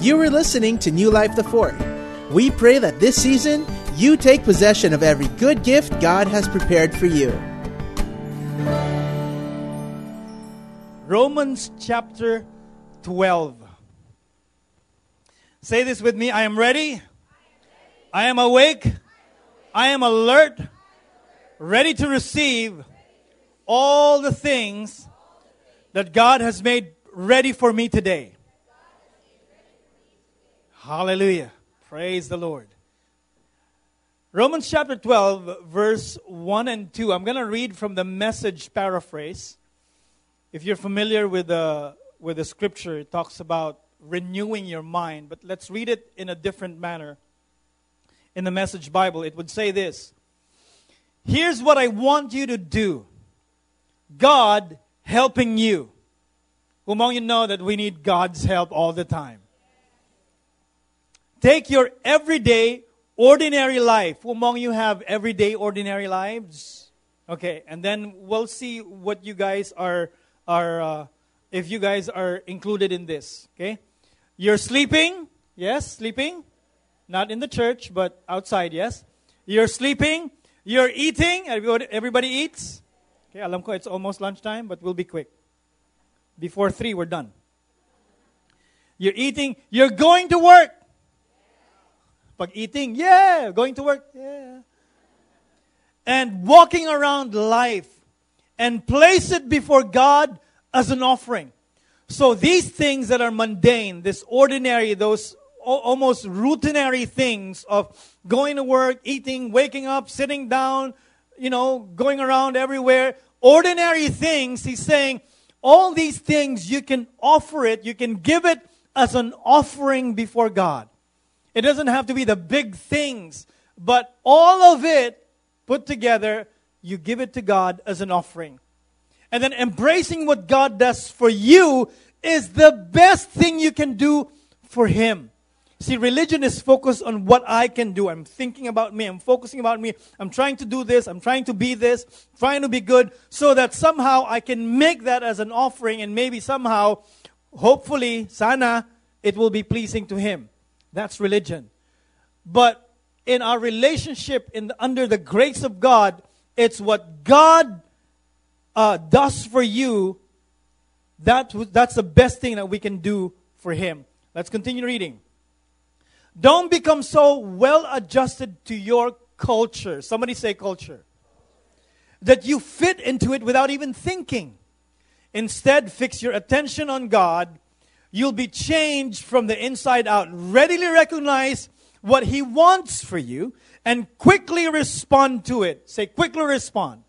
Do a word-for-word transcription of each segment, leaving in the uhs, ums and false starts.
You are listening to New Life the fourth. We pray that this season, you take possession of every good gift God has prepared for you. Romans chapter twelve. Say this with me. I am ready. I am awake. I am alert. Ready to receive all the things that God has made ready for me today. Hallelujah. Praise the Lord. Romans chapter twelve, verse one and two. I'm going to read from the Message paraphrase. If you're familiar with the, with the scripture, it talks about renewing your mind. But let's read it in a different manner. In the Message Bible, it would say this. Here's what I want you to do. God helping you. Among you know that we need God's help all the time. Take your everyday, ordinary life. Among you have everyday, ordinary lives. Okay, and then we'll see what you guys are, are uh, if you guys are included in this. Okay, you're sleeping. Yes, sleeping. Not in the church, but outside, yes. You're sleeping. You're eating. Everybody, everybody eats. Okay, alam ko, it's almost lunchtime, but we'll be quick. Before three, we're done. You're eating. You're going to work. Pag eating, yeah, going to work, yeah. And walking around life and place it before God as an offering. So these things that are mundane, this ordinary, those almost routinary things of going to work, eating, waking up, sitting down, you know, going around everywhere. Ordinary things, he's saying, all these things you can offer it, you can give it as an offering before God. It doesn't have to be the big things, but all of it put together, you give it to God as an offering. And then embracing what God does for you is the best thing you can do for Him. See, religion is focused on what I can do. I'm thinking about me. I'm focusing about me. I'm trying to do this. I'm trying to be this, trying to be good, so that somehow I can make that as an offering, and maybe somehow, hopefully, sana, it will be pleasing to Him. That's religion. But in our relationship in the, under the grace of God, it's what God uh, does for you. That, that's the best thing that we can do for Him. Let's continue reading. Don't become so well adjusted to your culture. Somebody say culture. That you fit into it without even thinking. Instead, fix your attention on God. You'll be changed from the inside out. Readily recognize what He wants for you and quickly respond to it. Say, quickly respond.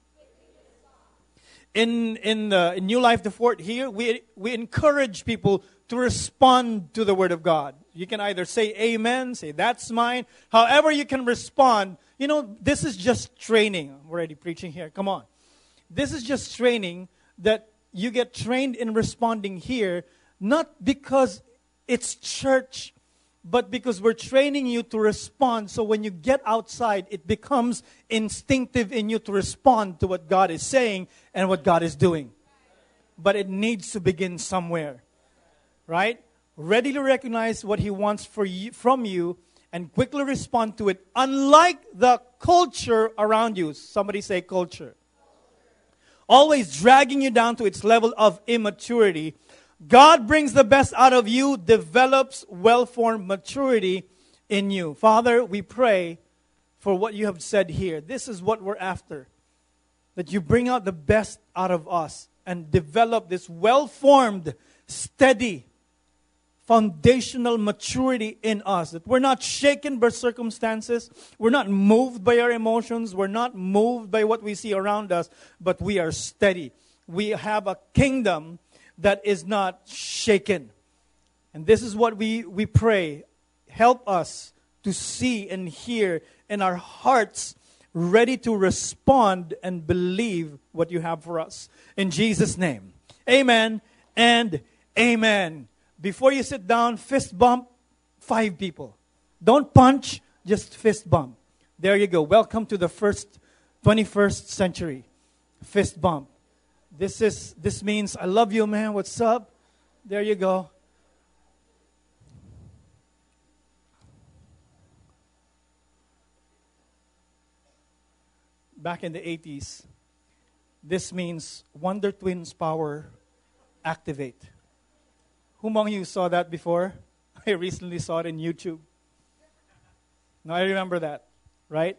In in the in New Life the fourth here, we we encourage people to respond to the Word of God. You can either say amen, say that's mine. However you can respond. You know, this is just training. I'm already preaching here. Come on. This is just training that you get trained in responding here. Not because it's church, but because we're training you to respond. So when you get outside, it becomes instinctive in you to respond to what God is saying and what God is doing. But it needs to begin somewhere, right? Readily recognize what He wants for you, from you, and quickly respond to it. Unlike the culture around you. Somebody say culture. Always dragging you down to its level of immaturity. God brings the best out of you, develops well-formed maturity in you. Father, we pray for what You have said here. This is what we're after, that You bring out the best out of us and develop this well-formed, steady, foundational maturity in us, that we're not shaken by circumstances, we're not moved by our emotions, we're not moved by what we see around us, but we are steady. We have a kingdom that is not shaken. And this is what we, we pray. Help us to see and hear in our hearts, ready to respond and believe what You have for us. In Jesus' name. Amen and amen. Before you sit down, fist bump five people. Don't punch, just fist bump. There you go. Welcome to the first twenty-first century. Fist bump. This is this means I love you, man. What's up? There you go. back in the eighties, this means Wonder Twins power activate. Who among you saw that before? I recently saw it in YouTube. Now, I remember that, right?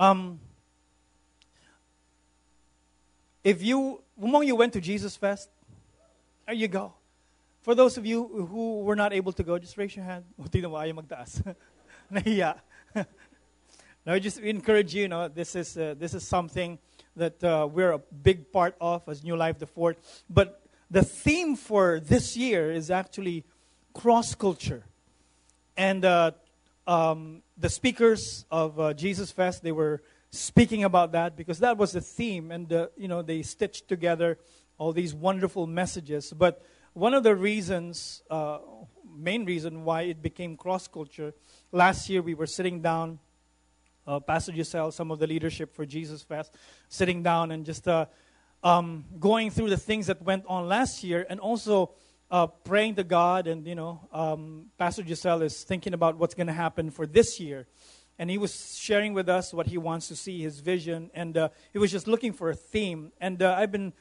Um, if you, who among you went to Jesus Fest? There you go. For those of you who were not able to go, just raise your hand. Now, I just encourage you, you know, this is uh, this is something that uh, we're a big part of as New Life the fourth. But the theme for this year is actually cross-culture. And uh, um, the speakers of uh, Jesus Fest, they were speaking about that because that was the theme. And, uh, you know, they stitched together all these wonderful messages. But one of the reasons, uh, main reason why it became cross-culture, last year we were sitting down, uh, Pastor Giselle, some of the leadership for Jesus Fest, sitting down and just uh, um, going through the things that went on last year and also uh, praying to God. And, you know, um, Pastor Giselle is thinking about what's going to happen for this year. And he was sharing with us what he wants to see, his vision. And uh, he was just looking for a theme. And uh, I've been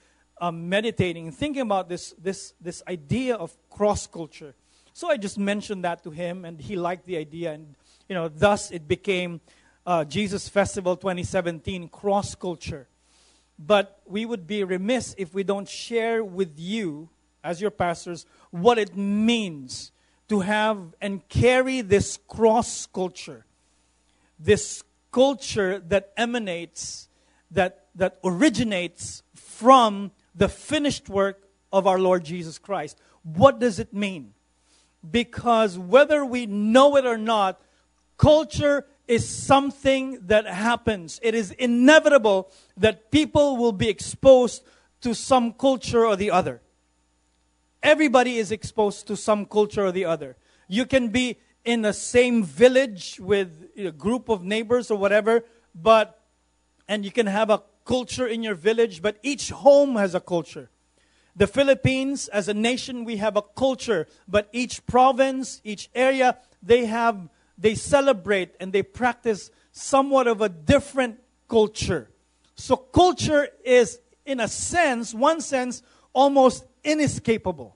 Um, meditating, thinking about this this this idea of cross-culture. So I just mentioned that to him, and he liked the idea, and you know, thus it became uh, Jesus Festival twenty seventeen cross-culture. But we would be remiss if we don't share with you, as your pastors, what it means to have and carry this cross-culture, this culture that emanates, that that originates from the finished work of our Lord Jesus Christ. What does it mean? Because whether we know it or not, culture is something that happens. It is inevitable that people will be exposed to some culture or the other. Everybody is exposed to some culture or the other. You can be in the same village with a group of neighbors or whatever, but and you can have a culture in your village, but each home has a culture. The Philippines, as a nation, we have a culture, but each province, each area, they have, they celebrate and they practice somewhat of a different culture. So culture is, in a sense, one sense, almost inescapable.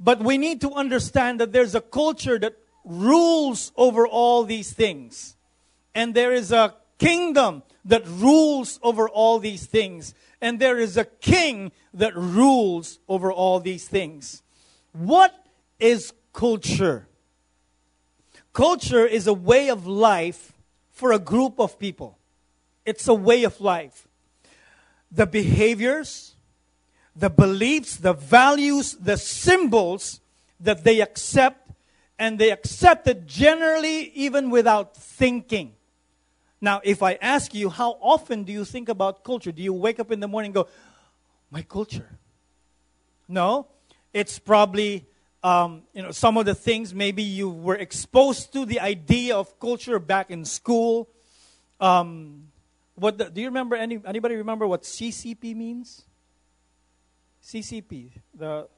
But we need to understand that there's a culture that rules over all these things. And there is a kingdom that rules over all these things. And there is a king that rules over all these things. What is culture? Culture is a way of life for a group of people. It's a way of life. The behaviors, the beliefs, the values, the symbols that they accept, and they accept it generally even without thinking. Now, if I ask you, how often do you think about culture? Do you wake up in the morning and go, my culture? No, it's probably, um, you know, some of the things maybe you were exposed to the idea of culture back in school. Um, what the, do you remember, any, anybody remember what C C P means? C C P, the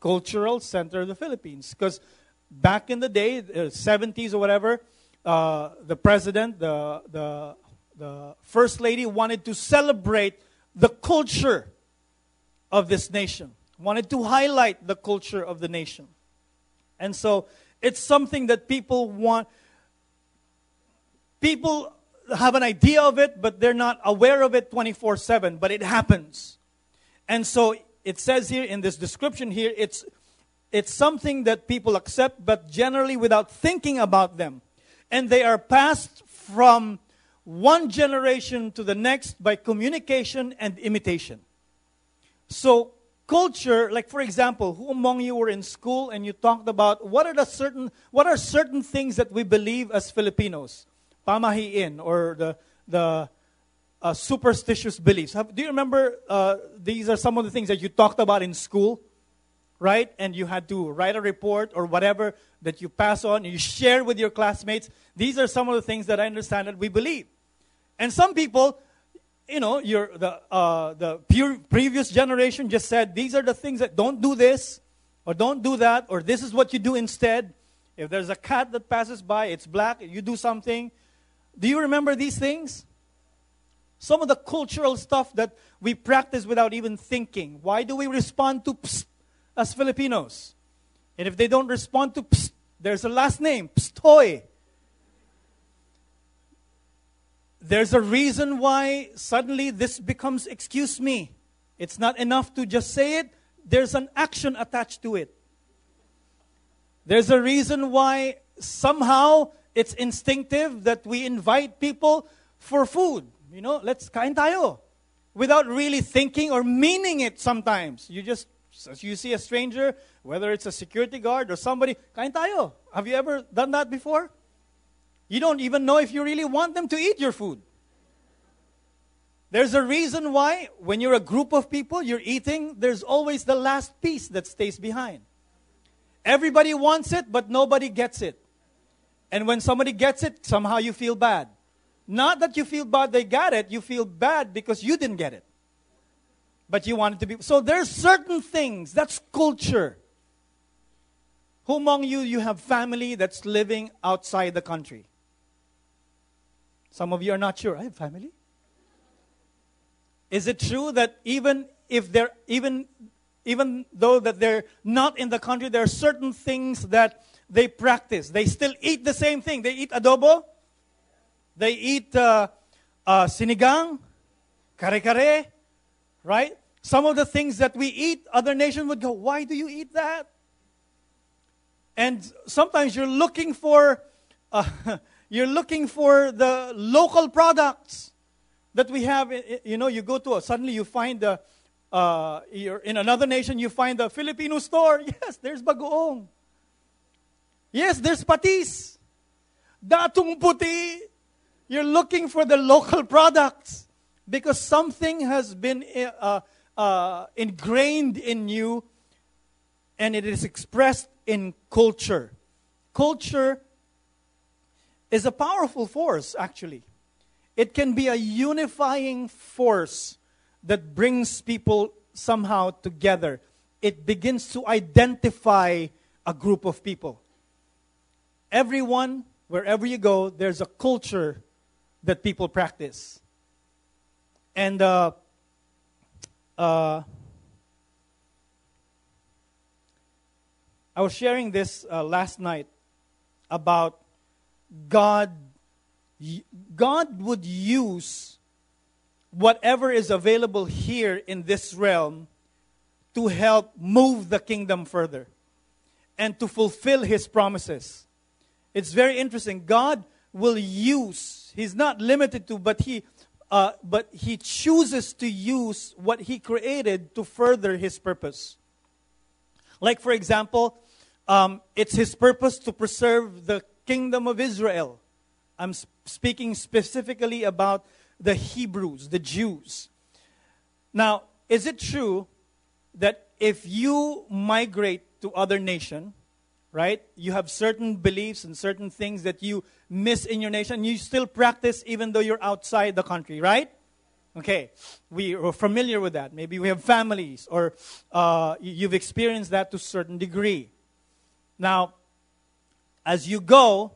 Cultural Center of the Philippines. Because back in the day, the seventies or whatever, Uh, the president, the, the the first lady wanted to celebrate the culture of this nation, wanted to highlight the culture of the nation. And so it's something that people want. People have an idea of it, but they're not aware of it twenty-four seven, but it happens. And so it says here in this description here, it's it's something that people accept, but generally without thinking about them. And they are passed from one generation to the next by communication and imitation. So culture, like for example, who among you were in school and you talked about what are the certain what are certain things that we believe as Filipinos? Pamahiin, or the the uh, superstitious beliefs. Have, do you remember uh, these are some of the things that you talked about in school? Right? And you had to write a report or whatever that you pass on, you share with your classmates. These are some of the things that I understand that we believe. And some people, you know, you're the uh, the pure previous generation just said, these are the things that don't do this or don't do that, or this is what you do instead. If there's a cat that passes by, it's black, you do something. Do you remember these things? Some of the cultural stuff that we practice without even thinking. Why do we respond to psst as Filipinos? And if they don't respond to psst, there's a last name, pstoy. There's a reason why suddenly this becomes excuse me. It's not enough to just say it. There's an action attached to it. There's a reason why somehow it's instinctive that we invite people for food. You know, let's kain tayo. Without really thinking or meaning it sometimes. You just, you see a stranger, whether it's a security guard or somebody, kain tayo. Have you ever done that before? You don't even know if you really want them to eat your food. There's a reason why when you're a group of people, you're eating, there's always the last piece that stays behind. Everybody wants it, but nobody gets it. And when somebody gets it, somehow you feel bad. Not that you feel bad they got it, you feel bad because you didn't get it. But you wanted to be. So there's certain things, that's culture. Who among you, you have family that's living outside the country? Some of you are not sure. I have family. Is it true that even if they're even even though that they're not in the country, there are certain things that they practice. They still eat the same thing. They eat adobo. They eat uh, uh, sinigang, kare-kare, right? Some of the things that we eat, other nations would go, why do you eat that? And sometimes you're looking for uh, you're looking for the local products that we have. You know, you go to a, suddenly you find a, uh, you're in another nation, you find a Filipino store. Yes, there's bagoong. Yes, there's patis. Datong puti. You're looking for the local products because something has been uh, uh, ingrained in you, and it is expressed in culture. Culture is a powerful force, actually. It can be a unifying force that brings people somehow together. It begins to identify a group of people. Everyone, wherever you go, there's a culture that people practice. And uh, uh, I was sharing this uh, last night about God. God would use whatever is available here in this realm to help move the kingdom further and to fulfill His promises. It's very interesting. God will use. He's not limited to, but He, uh, but He chooses to use what He created to further His purpose. Like for example. Um, it's His purpose to preserve the kingdom of Israel. I'm sp- speaking specifically about the Hebrews, the Jews. Now, is it true that if you migrate to other nation, right, you have certain beliefs and certain things that you miss in your nation, you still practice even though you're outside the country, right? Okay, we are familiar with that. Maybe we have families or uh, you've experienced that to a certain degree. Now, as you go,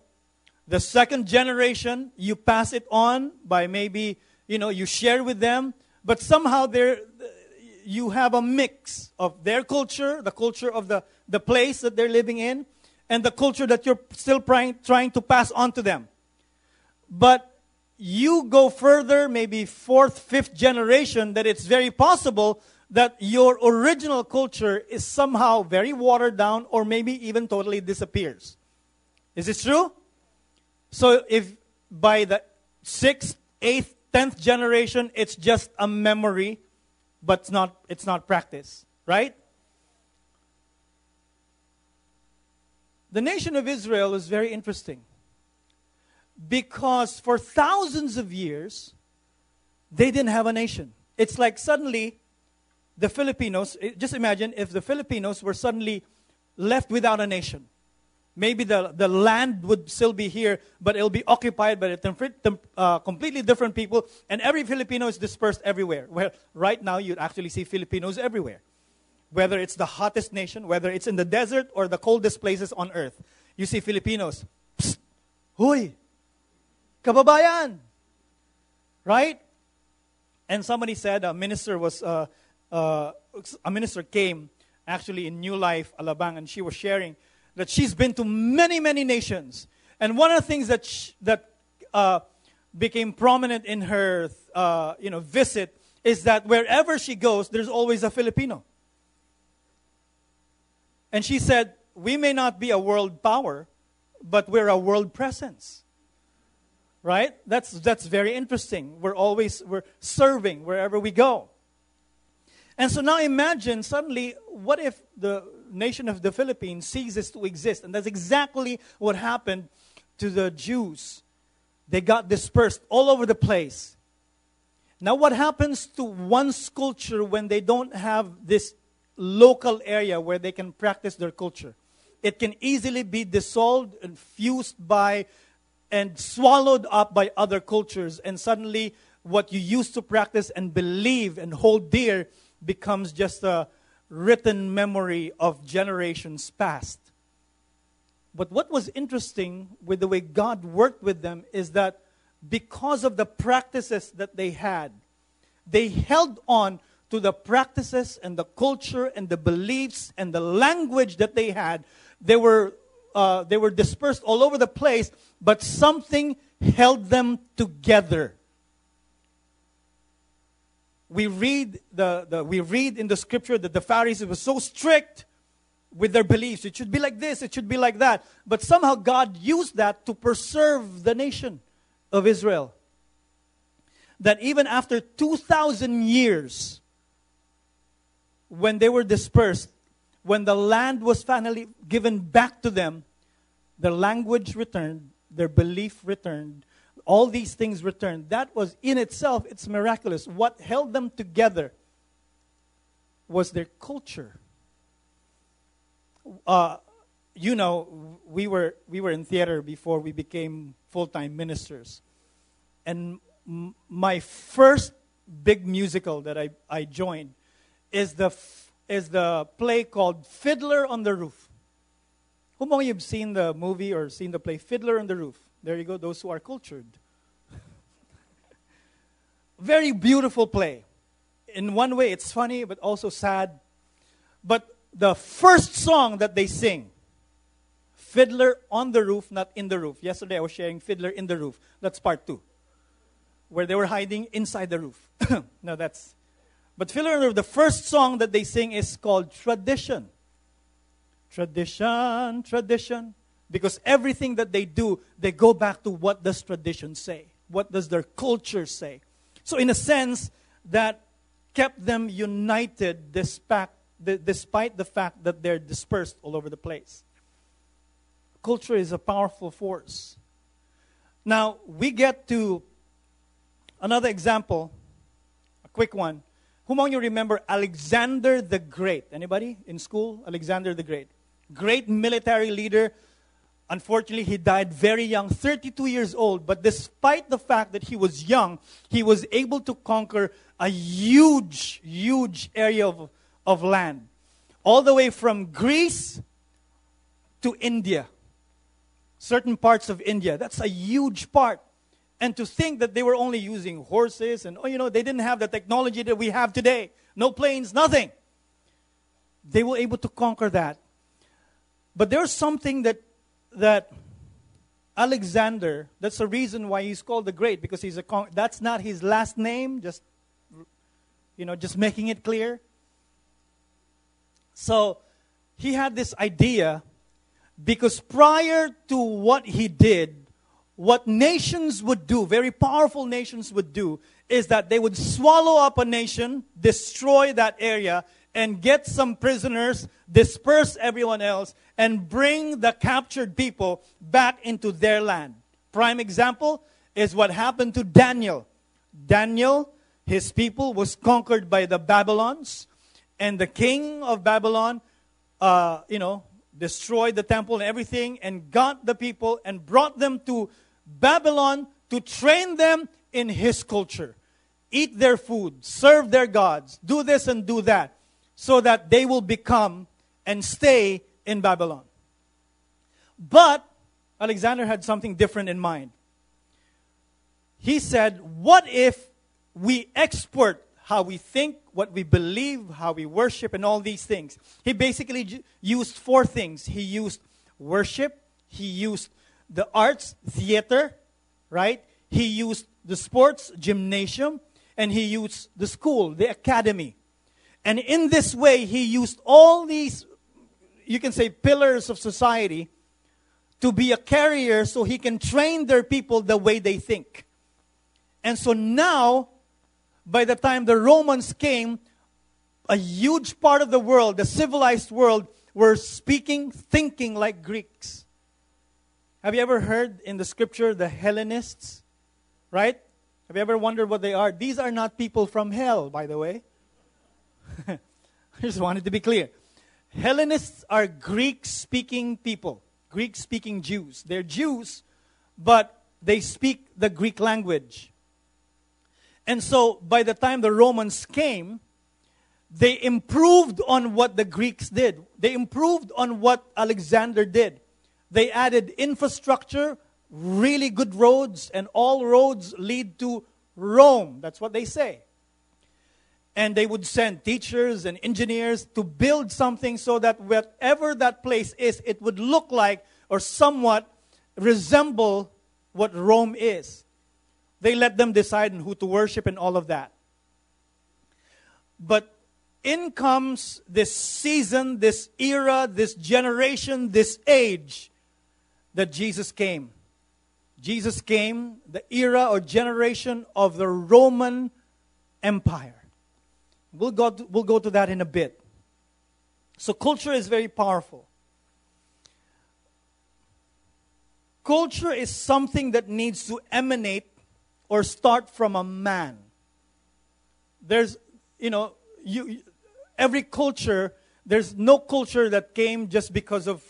the second generation, you pass it on by maybe, you know, you share with them. But somehow there, you have a mix of their culture, the culture of the, the place that they're living in, and the culture that you're still trying, trying to pass on to them. But you go further, maybe fourth, fifth generation, that it's very possible that your original culture is somehow very watered down or maybe even totally disappears. Is this true? So if by the sixth, eighth, tenth generation, it's just a memory, but it's not, it's not practice, right? The nation of Israel is very interesting because for thousands of years, they didn't have a nation. It's like suddenly the Filipinos, just imagine if the Filipinos were suddenly left without a nation. Maybe the, the land would still be here, but it'll be occupied by a uh, completely different people, and every Filipino is dispersed everywhere. Well, right now you'd actually see Filipinos everywhere. Whether it's the hottest nation, whether it's in the desert or the coldest places on earth, you see Filipinos. Psst! Huy! Kababayan! Right? And somebody said a minister was uh, uh, a minister came actually in New Life Alabang, and she was sharing that she's been to many many nations, and one of the things that she, that uh, became prominent in her uh, you know visit is that wherever she goes, there's always a Filipino. And she said, "We may not be a world power, but we're a world presence." Right? That's that's very interesting. We're always we're serving wherever we go. And so now imagine suddenly, what if the nation of the Philippines ceases to exist? And that's exactly what happened to the Jews. They got dispersed all over the place. Now what happens to one's culture when they don't have this local area where they can practice their culture? It can easily be dissolved and fused by and swallowed up by other cultures, and suddenly what you used to practice and believe and hold dear becomes just a written memory of generations past. But what was interesting with the way God worked with them is that because of the practices that they had, they held on to the practices and the culture and the beliefs and the language that they had. They were uh, they were dispersed all over the place, but something held them together. We read the, the we read in the scripture that the Pharisees were so strict with their beliefs. It should be like this. It should be like that. But somehow God used that to preserve the nation of Israel. That even after two thousand years, when they were dispersed, when the land was finally given back to them, their language returned, their belief returned, all these things returned. That was in itself, it's miraculous. What held them together was their culture. Uh, you know, we were we were in theater before we became full-time ministers. And m- my first big musical that I, I joined is the is the play called Fiddler on the Roof. Who among you have seen the movie or seen the play Fiddler on the Roof? There you go, those who are cultured. Very beautiful play. In one way, it's funny, but also sad. But the first song that they sing, Fiddler on the Roof, not in the roof. Yesterday, I was sharing Fiddler in the Roof. That's part two, where they were hiding inside the roof. No, that's... But Fiddler, the first song that they sing is called Tradition. Tradition, tradition. Because everything that they do, they go back to what does tradition say? What does their culture say? So in a sense, that kept them united despite the fact that they're dispersed all over the place. Culture is a powerful force. Now, we get to another example, a quick one. Who among you remember Alexander the Great? Anybody in school? Alexander the Great. Great military leader. Unfortunately, he died very young, thirty-two years old. But despite the fact that he was young, he was able to conquer a huge, huge area of, of land. All the way from Greece to India. Certain parts of India. That's a huge part. And to think that they were only using horses and, oh, you know, they didn't have the technology that we have today. No planes, nothing. They were able to conquer that. But there's something that that Alexander, that's the reason why he's called the Great, because he's a con- that's not his last name, just, you know, just making it clear. So he had this idea, because prior to what he did, what nations would do, very powerful nations would do, is that they would swallow up a nation, destroy that area, and get some prisoners, disperse everyone else, and bring the captured people back into their land. Prime example is what happened to Daniel. Daniel, his people, was conquered by the Babylonians, and the king of Babylon, uh, you know, destroyed the temple and everything, and got the people and brought them to Babylon to train them in his culture. Eat their food, serve their gods, do this and do that, so that they will become and stay in Babylon. But Alexander had something different in mind. He said, what if we export how we think, what we believe, how we worship, and all these things. He basically ju- used four things. He used worship. He used the arts, theater, right? He used the sports, gymnasium, and he used the school, the academy. And in this way, he used all these, you can say, pillars of society to be a carrier so he can train their people the way they think. And so now, by the time the Romans came, a huge part of the world, the civilized world, were speaking, thinking like Greeks. Have you ever heard in the scripture the Hellenists? Right? Have you ever wondered what they are? These are not people from hell, by the way. I just wanted to be clear. Hellenists are Greek-speaking people, Greek-speaking Jews. They're Jews, but they speak the Greek language. And so by the time the Romans came, they improved on what the Greeks did. They improved on what Alexander did. They added infrastructure, really good roads, and all roads lead to Rome. That's what they say. And they would send teachers and engineers to build something so that whatever that place is, it would look like or somewhat resemble what Rome is. They let them decide who to worship and all of that. But in comes this season, this era, this generation, this age that Jesus came. Jesus came, the era or generation of the Roman Empire. We'll go to, we'll go to that in a bit. So culture is very powerful. Culture is something that needs to emanate or start from a man. There's, you know, you, every culture, there's no culture that came just because of,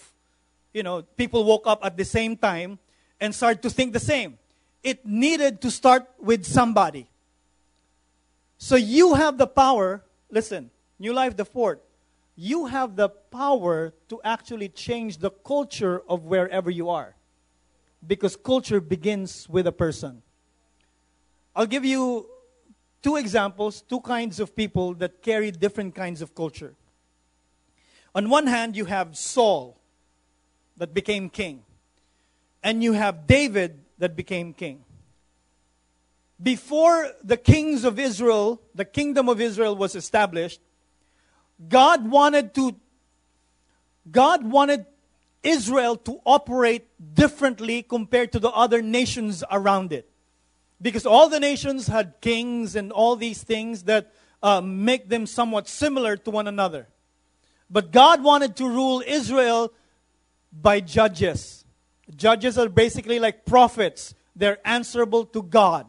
you know, people woke up at the same time and started to think the same. It needed to start with somebody. So you have the power, listen, New Life the fourth, you have the power to actually change the culture of wherever you are. Because culture begins with a person. I'll give you two examples, two kinds of people that carry different kinds of culture. On one hand, you have Saul that became king. And you have David that became king. Before the kings of Israel, the kingdom of Israel was established, God wanted to, God wanted Israel to operate differently compared to the other nations around it. Because all the nations had kings and all these things that uh, make them somewhat similar to one another. But God wanted to rule Israel by judges. Judges are basically like prophets. They're answerable to God.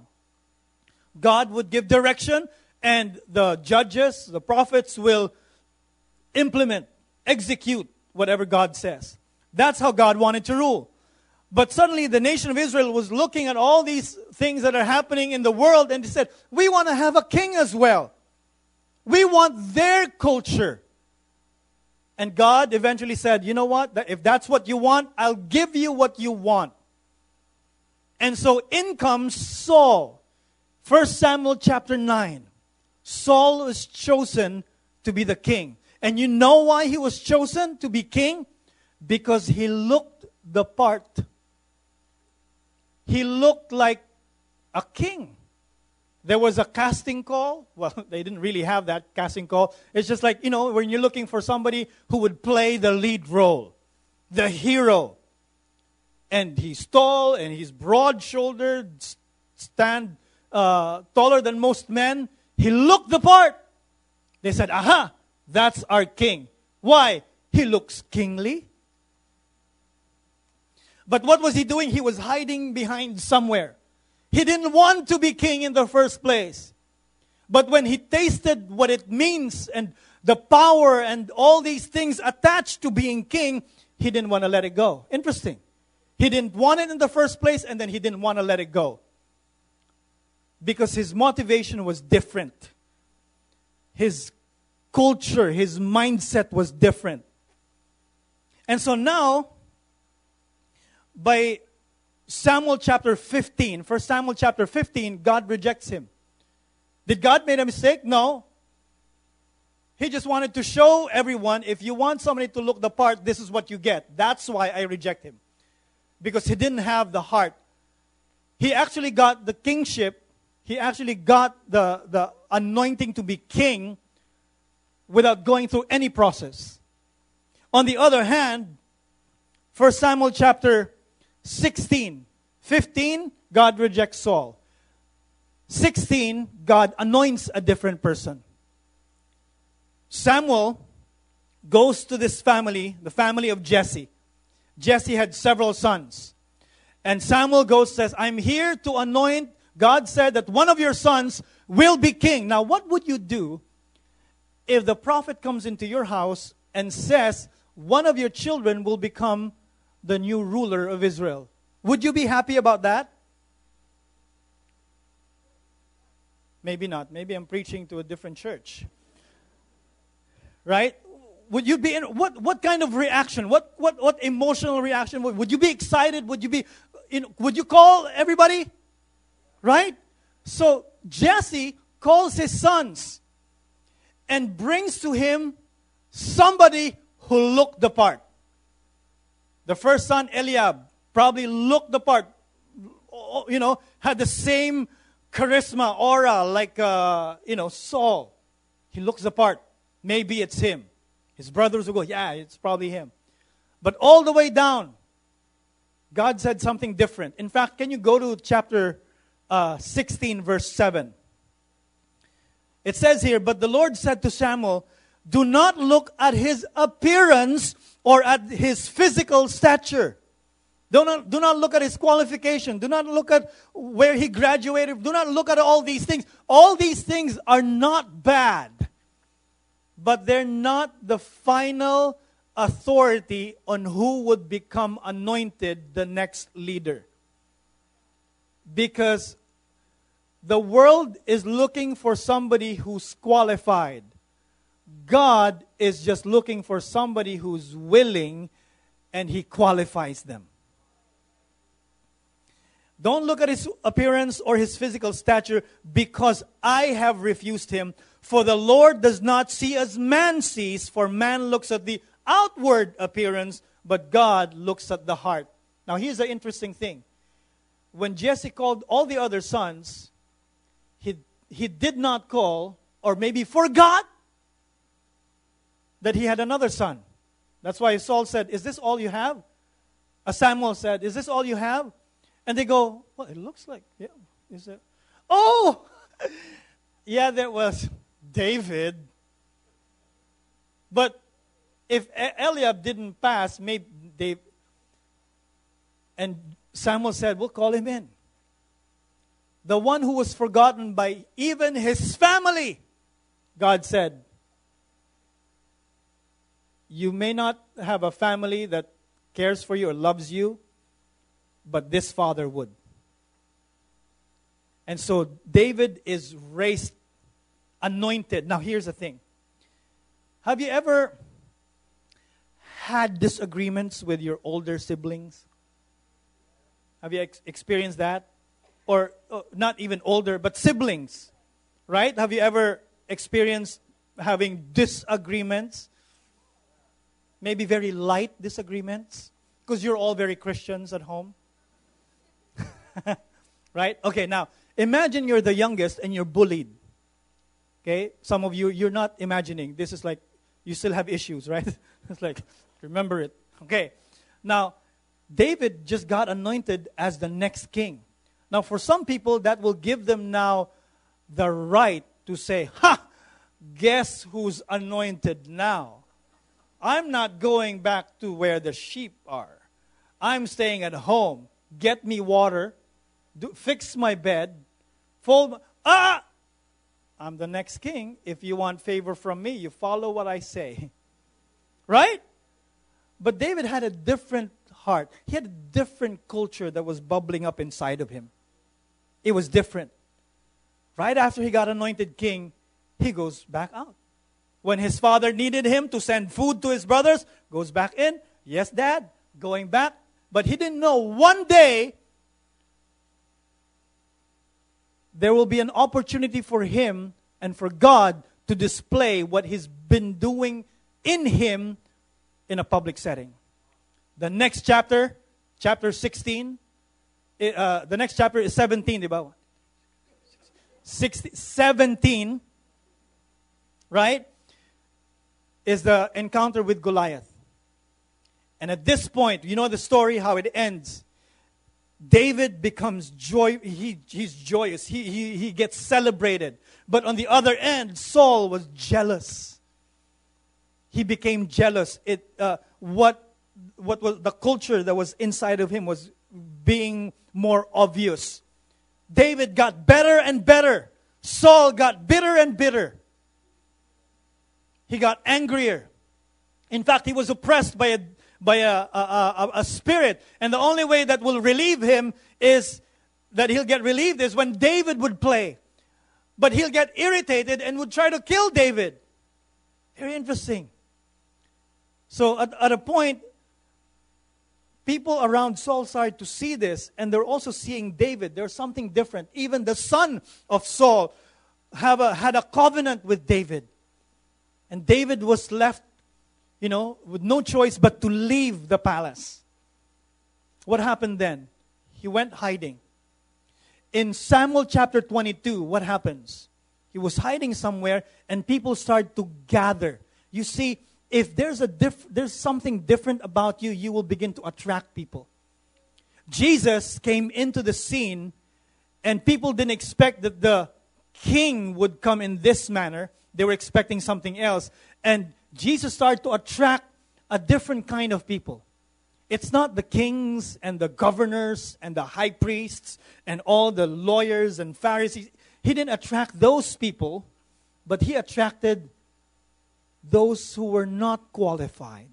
God would give direction, and the judges, the prophets, will implement, execute whatever God says. That's how God wanted to rule. But suddenly the nation of Israel was looking at all these things that are happening in the world, and they said, we want to have a king as well. We want their culture. And God eventually said, you know what? If that's what you want, I'll give you what you want. And so in comes Saul. First Samuel chapter nine. Saul was chosen to be the king. And you know why he was chosen to be king? Because he looked the part. He looked like a king. There was a casting call. Well, they didn't really have that casting call. It's just like, you know, when you're looking for somebody who would play the lead role, the hero. And he's tall and he's broad-shouldered, stand Uh, taller than most men. He looked the part. They said, aha, that's our king. Why? He looks kingly. But what was he doing? He was hiding behind somewhere. He didn't want to be king in the first place. But when he tasted what it means and the power and all these things attached to being king, he didn't want to let it go. Interesting. He didn't want it in the first place, and then he didn't want to let it go. Because his motivation was different. His culture, his mindset was different. And so now, by Samuel chapter fifteen, First Samuel chapter fifteen, God rejects him. Did God make a mistake? No. He just wanted to show everyone, if you want somebody to look the part, this is what you get. That's why I reject him. Because he didn't have the heart. He actually got the kingship. He actually got the, the anointing to be king without going through any process. On the other hand, First Samuel chapter sixteen, fifteen, God rejects Saul. sixteen, God anoints a different person. Samuel goes to this family, the family of Jesse. Jesse had several sons. And Samuel goes, says, I'm here to anoint. God said that one of your sons will be king. Now, what would you do if the prophet comes into your house and says, one of your children will become the new ruler of Israel? Would you be happy about that? Maybe not. Maybe I'm preaching to a different church. Right? Would you be in, what? What kind of reaction? What? What? What emotional reaction? Would, would you be excited? Would you be? In, would you call everybody? Right? So Jesse calls his sons and brings to him somebody who looked the part. The first son, Eliab, probably looked the part. You know, had the same charisma, aura, like uh, you know Saul. He looks the part. Maybe it's him. His brothers will go, yeah, it's probably him. But all the way down, God said something different. In fact, can you go to chapter uh, sixteen, verse seven? It says here, but the Lord said to Samuel, do not look at his appearance or at his physical stature. Do not, do not look at his qualification. Do not look at where he graduated. Do not look at all these things. All these things are not bad. But they're not the final authority on who would become anointed the next leader. Because the world is looking for somebody who's qualified. God is just looking for somebody who's willing, and He qualifies them. Don't look at His appearance or His physical stature, because I have refused Him. For the Lord does not see as man sees, for man looks at the outward appearance, but God looks at the heart. Now here's the interesting thing. When Jesse called all the other sons, he, he did not call, or maybe forgot, that he had another son. That's why Saul said, is this all you have? As Samuel said, is this all you have? And they go, well, it looks like, yeah. Is it? Oh! Yeah, there was David. But if Eliab didn't pass, maybe David. And Samuel said, we'll call him in. The one who was forgotten by even his family, God said, you may not have a family that cares for you or loves you, but this father would. And so David is raised, anointed. Now here's the thing. Have you ever had disagreements with your older siblings? Have you ex- experienced that? Or uh, not even older, but siblings, right? Have you ever experienced having disagreements? Maybe very light disagreements? Because you're all very Christians at home. Right? Okay, now. Imagine you're the youngest and you're bullied. Okay? Some of you, you're not imagining. This is like, you still have issues, right? It's like, remember it. Okay. Now, David just got anointed as the next king. Now, for some people, that will give them now the right to say, ha! Guess who's anointed now? I'm not going back to where the sheep are. I'm staying at home. Get me water. Do, fix my bed, fold. Ah, I'm the next king. If you want favor from me, you follow what I say, right? But David had a different heart. He had a different culture that was bubbling up inside of him. It was different. Right after he got anointed king, he goes back out. When his father needed him to send food to his brothers, goes back in. Yes, Dad, going back. But he didn't know one day there will be an opportunity for him and for God to display what he's been doing in him in a public setting. The next chapter, chapter sixteen, it, uh, the next chapter is seventeen, diba? sixteen, seventeen, right, is the encounter with Goliath. And at this point, you know the story, how it ends. David becomes joy. He, he's joyous. He, he, he gets celebrated. But on the other end, Saul was jealous. He became jealous. It uh, what what was the culture that was inside of him was being more obvious. David got better and better. Saul got bitter and bitter. He got angrier. In fact, he was oppressed by a by a, a, a, a spirit. And the only way that will relieve him is that he'll get relieved is when David would play. But he'll get irritated and would try to kill David. Very interesting. So at, at a point, people around Saul started to see this, and they're also seeing David. There's something different. Even the son of Saul have a, had a covenant with David. And David was left, you know, with no choice but to leave the palace. What happened then? He went hiding. In Samuel chapter twenty-two, what happens? He was hiding somewhere, and people start to gather. You see, if there's a diff- there's something different about you, you will begin to attract people. Jesus came into the scene, and people didn't expect that the king would come in this manner. They were expecting something else. And Jesus started to attract a different kind of people. It's not the kings and the governors and the high priests and all the lawyers and Pharisees. He didn't attract those people, but he attracted those who were not qualified.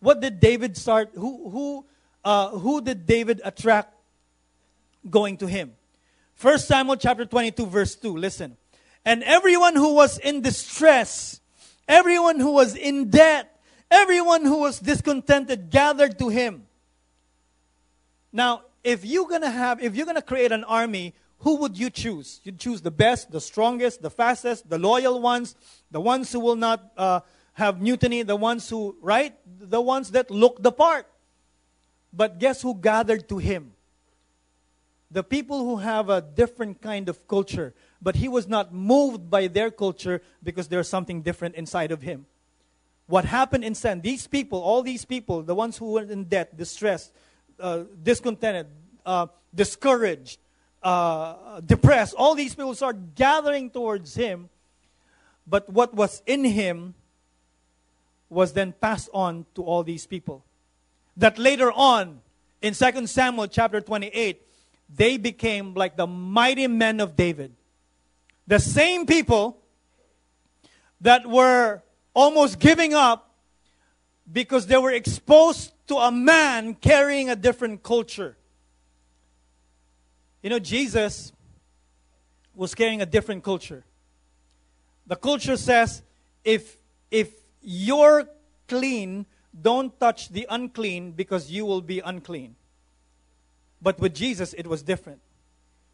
What did David start? Who who uh, who did David attract going to him? First Samuel chapter twenty-two verse two. Listen, and everyone who was in distress. Everyone who was in debt, everyone who was discontented gathered to him. Now, if you're gonna have, if you're gonna create an army, who would you choose? You'd choose the best, the strongest, the fastest, the loyal ones, the ones who will not uh, have mutiny, the ones who, right? The ones that look the part. But guess who gathered to him? The people who have a different kind of culture. But he was not moved by their culture because there's something different inside of him. What happened inside, these people, all these people, the ones who were in debt, distressed, uh, discontented, uh, discouraged, uh, depressed, all these people started gathering towards him. But what was in him was then passed on to all these people. That later on, in Second Samuel chapter twenty-eight, they became like the mighty men of David. The same people that were almost giving up because they were exposed to a man carrying a different culture. You know, Jesus was carrying a different culture. The culture says, if, if you're clean, don't touch the unclean because you will be unclean. But with Jesus, it was different.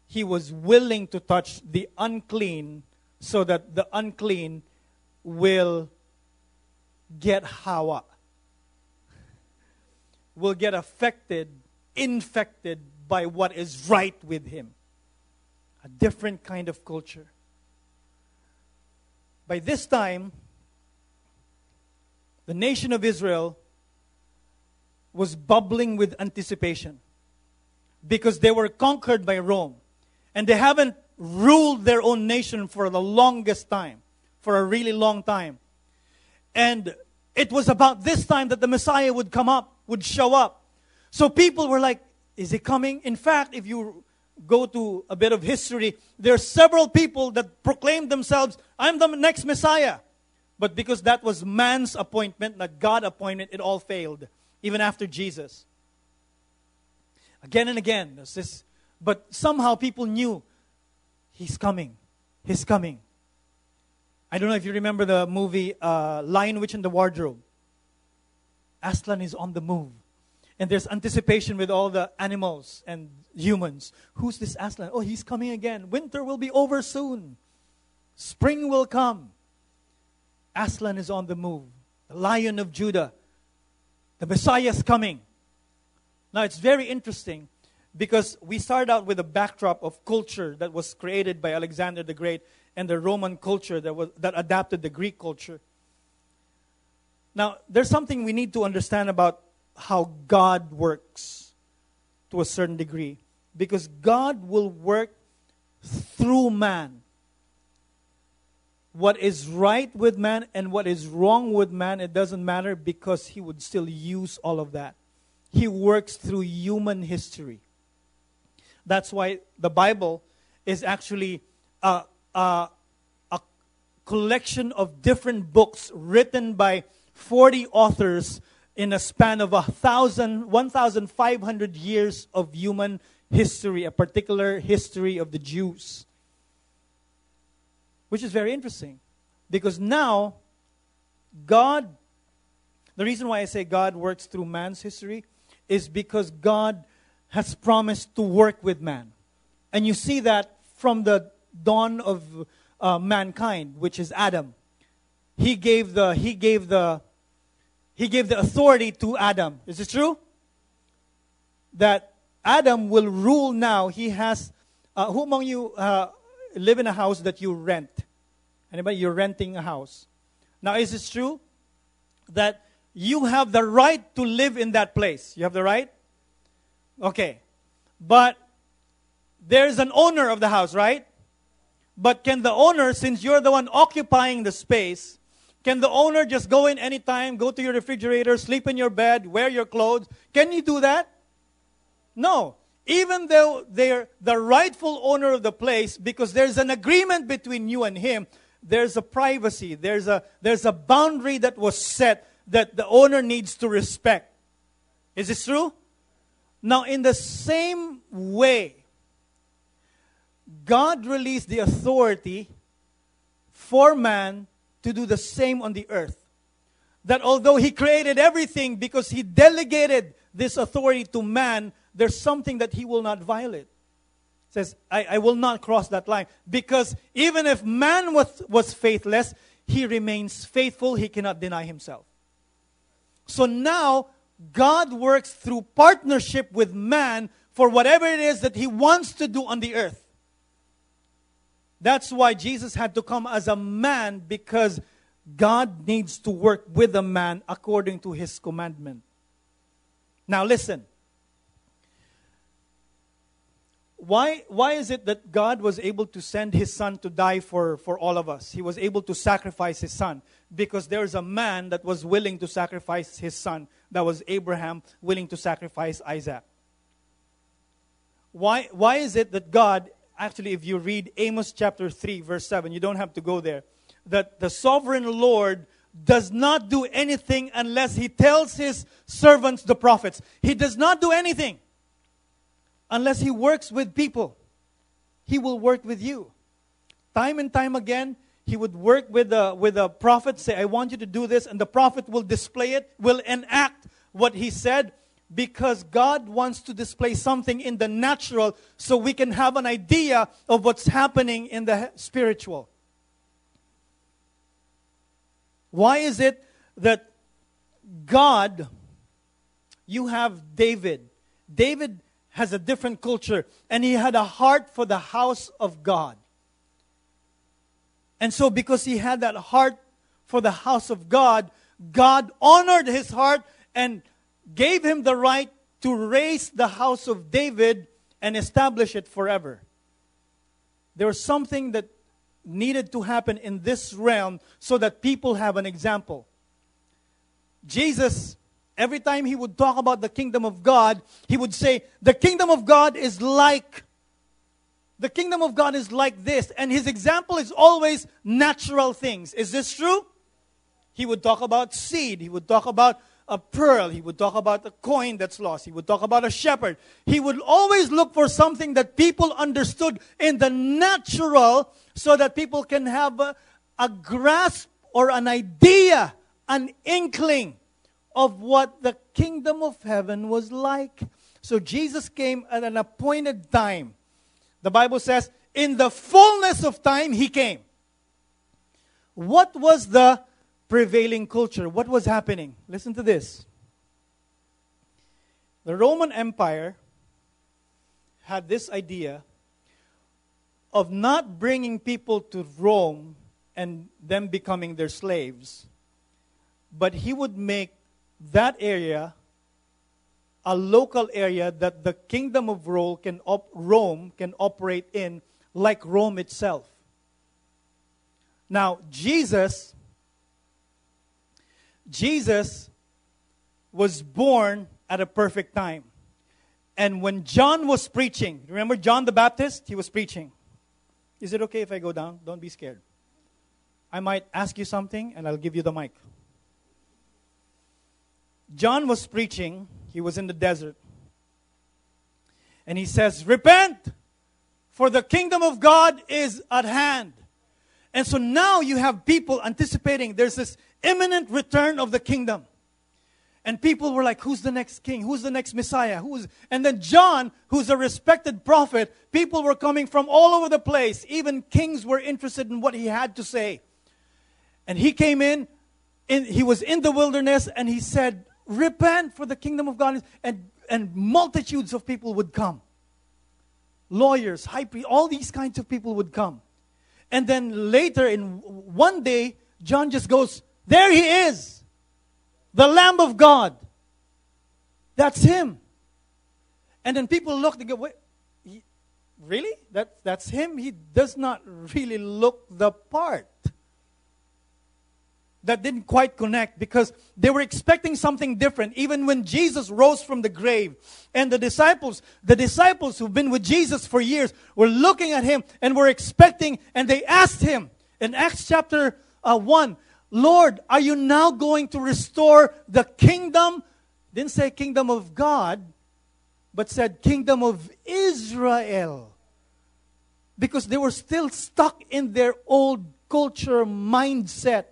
He was willing to touch the unclean so that the unclean will get hawa, will get affected, infected by what is right with him. A different kind of culture. By this time, the nation of Israel was bubbling with anticipation. Because they were conquered by Rome. And they haven't ruled their own nation for the longest time. For a really long time. And it was about this time that the Messiah would come up, would show up. So people were like, is he coming? In fact, if you go to a bit of history, there are several people that proclaimed themselves, I'm the next Messiah. But because that was man's appointment, not God's appointment, it all failed. Even after Jesus. Again and again. There's this, but somehow people knew, he's coming. He's coming. I don't know if you remember the movie uh, Lion, Witch and the Wardrobe. Aslan is on the move. And there's anticipation with all the animals and humans. Who's this Aslan? Oh, he's coming again. Winter will be over soon. Spring will come. Aslan is on the move. The Lion of Judah. The Messiah is coming. Now, it's very interesting because we start out with a backdrop of culture that was created by Alexander the Great and the Roman culture that was that adapted the Greek culture. Now, there's something we need to understand about how God works to a certain degree, because God will work through man. What is right with man and what is wrong with man, it doesn't matter, because He would still use all of that. He works through human history. That's why the Bible is actually a, a, a collection of different books written by forty authors in a span of one thousand five hundred years of human history, a particular history of the Jews. Which is very interesting, because now God, the reason why I say God works through man's history is because God has promised to work with man. And you see that from the dawn of uh, mankind, which is Adam. He gave the, he gave the, He gave the authority to Adam. Is this true? That Adam will rule now. He has, uh, who among you uh, live in a house that you rent? Anybody? You're renting a house. Now, is this true? That you have the right to live in that place. You have the right? Okay. But there's an owner of the house, right? But can the owner, since you're the one occupying the space, can the owner just go in anytime, go to your refrigerator, sleep in your bed, wear your clothes? Can you do that? No. Even though they're the rightful owner of the place, because there's an agreement between you and him, there's a privacy, there's a, there's a boundary that was set that the owner needs to respect. Is this true? Now, in the same way, God released the authority for man to do the same on the earth. That although He created everything, because He delegated this authority to man, there's something that He will not violate. It says, I, I will not cross that line. Because even if man was, was faithless, He remains faithful. He cannot deny Himself. So now, God works through partnership with man for whatever it is that He wants to do on the earth. That's why Jesus had to come as a man, because God needs to work with a man according to His commandment. Now listen. Why, why is it that God was able to send His Son to die for, for all of us? He was able to sacrifice His Son, because there is a man that was willing to sacrifice his son. That was Abraham, willing to sacrifice Isaac. Why, why is it that God... Actually, if you read Amos chapter three, verse seven, you don't have to go there, that the sovereign Lord does not do anything unless He tells His servants, the prophets. He does not do anything unless He works with people. He will work with you. Time and time again, He would work with a, with a prophet, say, I want you to do this, and the prophet will display it, will enact what he said, because God wants to display something in the natural so we can have an idea of what's happening in the spiritual. Why is it that God, you have David. David has a different culture, and he had a heart for the house of God. And so because he had that heart for the house of God, God honored his heart and gave him the right to raise the house of David and establish it forever. There was something that needed to happen in this realm so that people have an example. Jesus, every time He would talk about the kingdom of God, He would say, the kingdom of God is like, the kingdom of God is like this. And His example is always natural things. Is this true? He would talk about seed. He would talk about a pearl. He would talk about a coin that's lost. He would talk about a shepherd. He would always look for something that people understood in the natural so that people can have a, a grasp or an idea, an inkling of what the kingdom of heaven was like. So Jesus came at an appointed time. The Bible says, in the fullness of time, he came. What was the prevailing culture? What was happening? Listen to this. The Roman Empire had this idea of not bringing people to Rome and them becoming their slaves, but he would make that area a local area that the kingdom of Rome can, op- Rome can operate in, like Rome itself. Now, Jesus, Jesus was born at a perfect time. And when John was preaching, remember John the Baptist? He was preaching. Is it okay if I go down? Don't be scared. I might ask you something and I'll give you the mic. John was preaching. He was in the desert. And he says, repent, for the kingdom of God is at hand. And so now you have people anticipating there's this imminent return of the kingdom. And people were like, who's the next king? Who's the next Messiah? Who's? And then John, who's a respected prophet, people were coming from all over the place. Even kings were interested in what he had to say. And he came in, in he was in the wilderness, and he said, repent, for the kingdom of God. And, and multitudes of people would come. Lawyers, high priests, all these kinds of people would come. And then later, in one day, John just goes, there he is. The Lamb of God. That's him. And then people look, they go, wait, he, really? That, that's him? He does not really look the part. That didn't quite connect because they were expecting something different. Even when Jesus rose from the grave and the disciples, the disciples who've been with Jesus for years were looking at him and were expecting, and they asked him in Acts chapter uh, one, Lord, are you now going to restore the kingdom? Didn't say kingdom of God, but said kingdom of Israel. Because they were still stuck in their old culture mindset.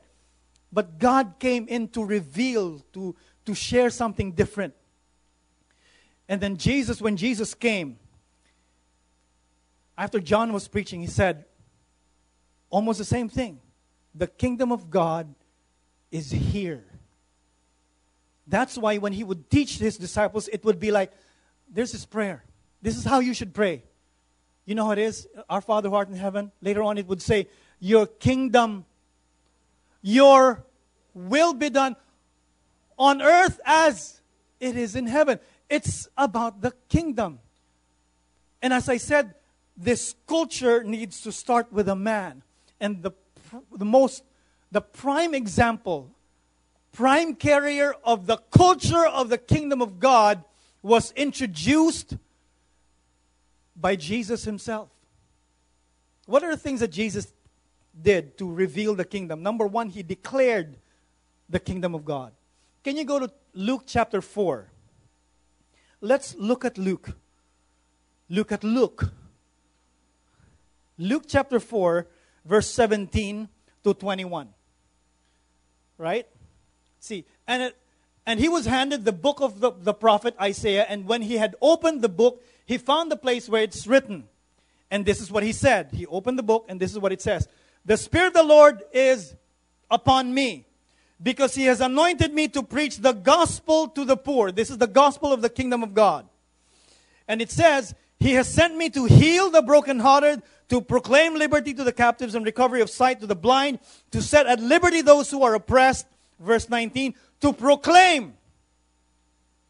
But God came in to reveal, to, to share something different. And then Jesus, when Jesus came, after John was preaching, he said almost the same thing. The kingdom of God is here. That's why when he would teach his disciples, it would be like, there's this prayer. This is how you should pray. You know how it is? Our Father who art in heaven. Later on it would say, your kingdom, your will be done on earth as it is in heaven. It's about the kingdom. And as I said, this culture needs to start with a man. And the The most, the prime example, prime carrier of the culture of the kingdom of God was introduced by Jesus himself. What are the things that Jesus did to reveal the kingdom? Number one, he declared the kingdom of God. Can you go to Luke chapter four? Let's look at Luke. Look at Luke. Luke chapter four. Verse seventeen to twenty-one. Right? See, and it, and he was handed the book of the, the prophet Isaiah, and when he had opened the book, he found the place where it's written. And this is what he said. He opened the book, and this is what it says. The Spirit of the Lord is upon me, because he has anointed me to preach the gospel to the poor. This is the gospel of the kingdom of God. And it says, he has sent me to heal the brokenhearted, to proclaim liberty to the captives and recovery of sight to the blind, to set at liberty those who are oppressed. Verse nineteen, to proclaim.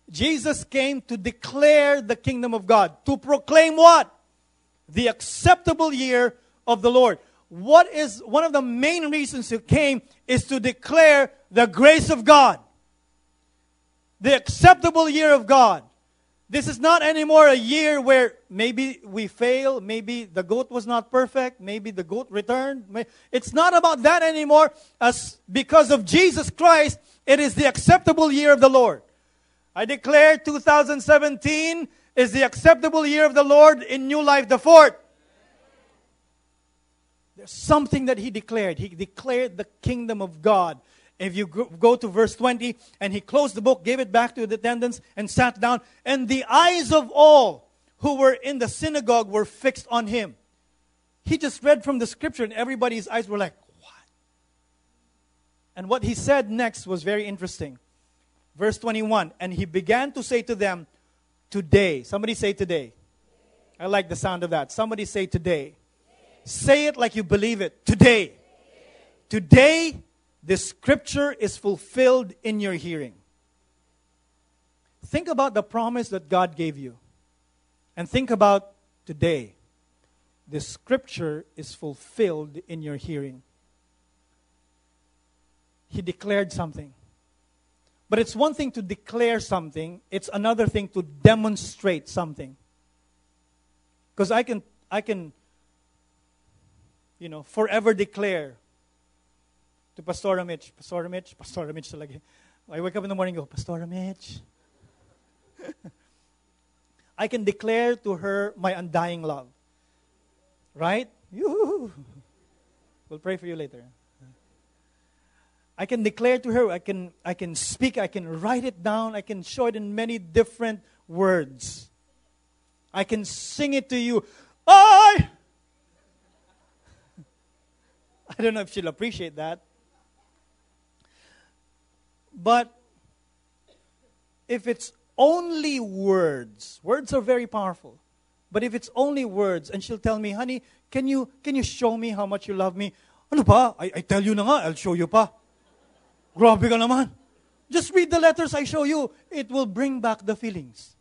Jesus came to declare the kingdom of God. To proclaim what? The acceptable year of the Lord. What is one of the main reasons he came is to declare the grace of God. The acceptable year of God. This is not anymore a year where maybe we fail, maybe the goat was not perfect, maybe the goat returned. It's not about that anymore. As because of Jesus Christ, it is the acceptable year of the Lord. I declare twenty seventeen is the acceptable year of the Lord in New Life the fourth. There's something that he declared. He declared the kingdom of God. If you go to verse twenty, and he closed the book, gave it back to the attendants, and sat down. And the eyes of all who were in the synagogue were fixed on him. He just read from the scripture, and everybody's eyes were like, what? And what he said next was very interesting. Verse twenty-one, and he began to say to them, today. Somebody say today. I like the sound of that. Somebody say today. Say it like you believe it. Today. Today, this scripture is fulfilled in your hearing. Think about the promise that God gave you. And think about today. This scripture is fulfilled in your hearing. He declared something. But it's one thing to declare something. It's another thing to demonstrate something. Because I can, I can, you know, forever declare to Pastor Mitch, Pastor Mitch, Pastor Mitch talaga. I wake up in the morning and go, Pastor Mitch. I can declare to her my undying love. Right? Yoo-hoo. We'll pray for you later. I can declare to her, I can, I can speak, I can write it down, I can show it in many different words. I can sing it to you. I I don't know if she'll appreciate that. But if it's only words, words are very powerful. But if it's only words, and she'll tell me, honey, can you can you show me how much you love me? Ano pa? I, I tell you na nga, I'll show you pa. Grabe ka naman. Just read the letters I show you. It will bring back the feelings.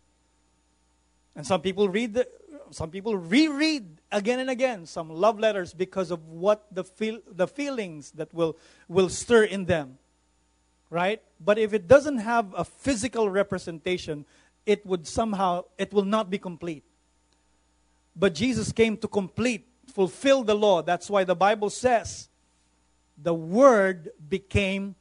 And some people read, the, some people reread again and again some love letters because of what the feel, the feelings that will will stir in them, right? But if it doesn't have a physical representation, it would somehow it will not be complete. But Jesus came to complete, fulfill the law. That's why the Bible says, the Word became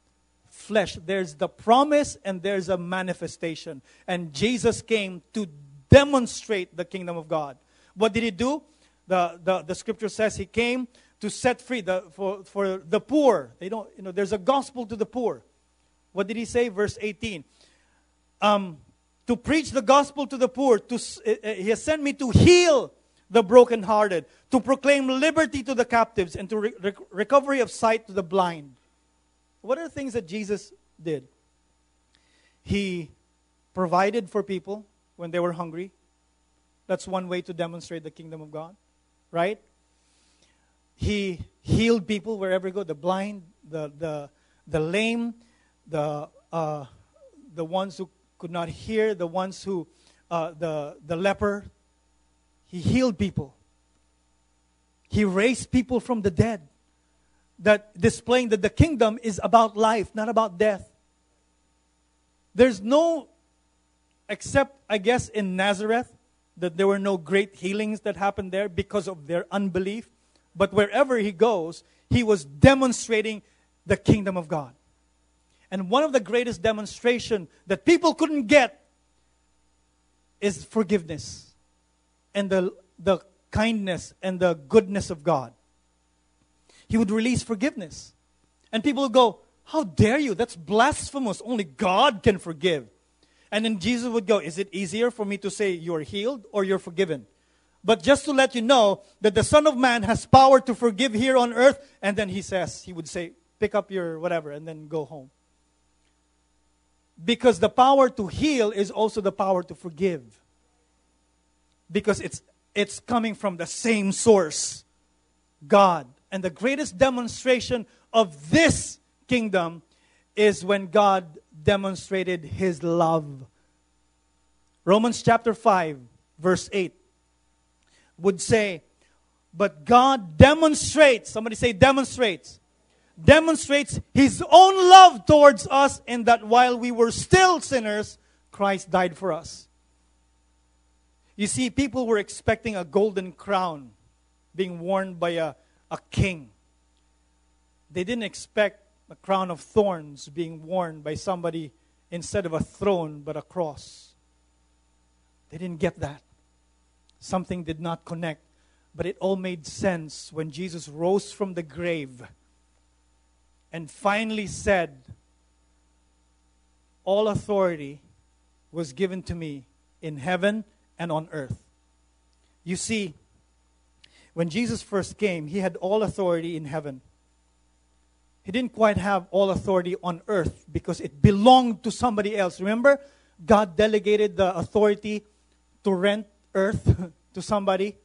flesh. There's the promise and there's a manifestation, and Jesus came to demonstrate the kingdom of God. What did he do? The, the, the scripture says he came to set free the, for, for the poor. They don't, you know, there's a gospel to the poor. What did he say? Verse eighteen. Um, to preach the gospel to the poor. To, uh, he has sent me to heal the brokenhearted. To proclaim liberty to the captives. And to re- rec- recovery of sight to the blind. What are the things that Jesus did? He provided for people when they were hungry. That's one way to demonstrate the kingdom of God. Right? He healed people wherever you go. The blind, the the the lame, the uh, the ones who could not hear, the ones who, uh, the the leper. He healed people. He raised people from the dead. That displaying that the kingdom is about life, not about death. There's no, except I guess in Nazareth, that there were no great healings that happened there because of their unbelief. But wherever he goes, he was demonstrating the kingdom of God. And one of the greatest demonstrations that people couldn't get is forgiveness and the, the kindness and the goodness of God. He would release forgiveness. And people would go, how dare you? That's blasphemous. Only God can forgive. And then Jesus would go, is it easier for me to say you're healed or you're forgiven? But just to let you know that the Son of Man has power to forgive here on earth. And then he says, he would say, pick up your whatever and then go home. Because the power to heal is also the power to forgive. Because it's it's coming from the same source, God. And the greatest demonstration of this kingdom is when God demonstrated his love. Romans chapter five, verse eight would say, but God demonstrates, somebody say demonstrates, demonstrates his own love towards us in that while we were still sinners, Christ died for us. You see, people were expecting a golden crown being worn by a, a king. They didn't expect a crown of thorns being worn by somebody instead of a throne, but a cross. They didn't get that. Something did not connect. But it all made sense when Jesus rose from the grave and finally said, all authority was given to me in heaven and on earth. You see, when Jesus first came, he had all authority in heaven. He didn't quite have all authority on earth because it belonged to somebody else. Remember, God delegated the authority to rent earth to somebody.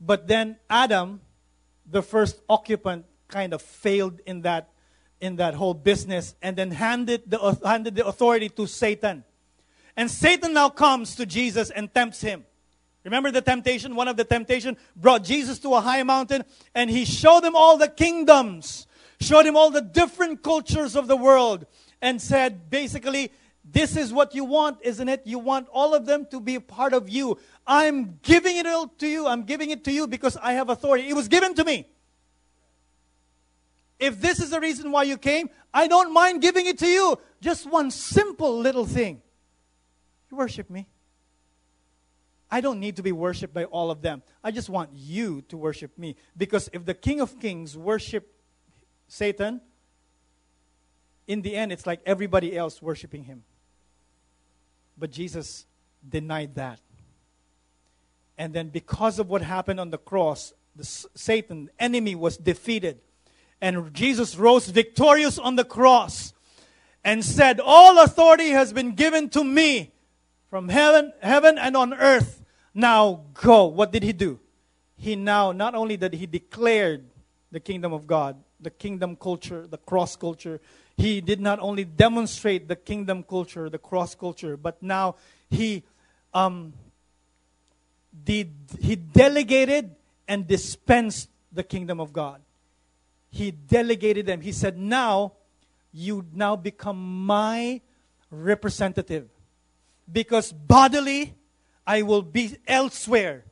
But then Adam, the first occupant, kind of failed in that in that whole business and then handed the, uh, handed the authority to Satan. And Satan now comes to Jesus and tempts him. Remember the temptation? One of the temptation brought Jesus to a high mountain and he showed him all the kingdoms, showed him all the different cultures of the world and said, basically, this is what you want, isn't it? You want all of them to be a part of you. I'm giving it all to you. I'm giving it to you because I have authority. It was given to me. If this is the reason why you came, I don't mind giving it to you. Just one simple little thing. You worship me. I don't need to be worshipped by all of them. I just want you to worship me. Because if the King of Kings worshiped Satan, in the end, it's like everybody else worshiping him. But Jesus denied that. And then because of what happened on the cross, the Satan, the enemy, was defeated. And Jesus rose victorious on the cross and said, all authority has been given to me from heaven, heaven and on earth. Now go. What did he do? He now, not only did he declared the kingdom of God, the kingdom culture, the cross culture, he did not only demonstrate the kingdom culture, the cross culture, but now he, um, did, he delegated and dispensed the kingdom of God. He delegated them. He said, now, you now become my representative. Because bodily, I will be elsewhere.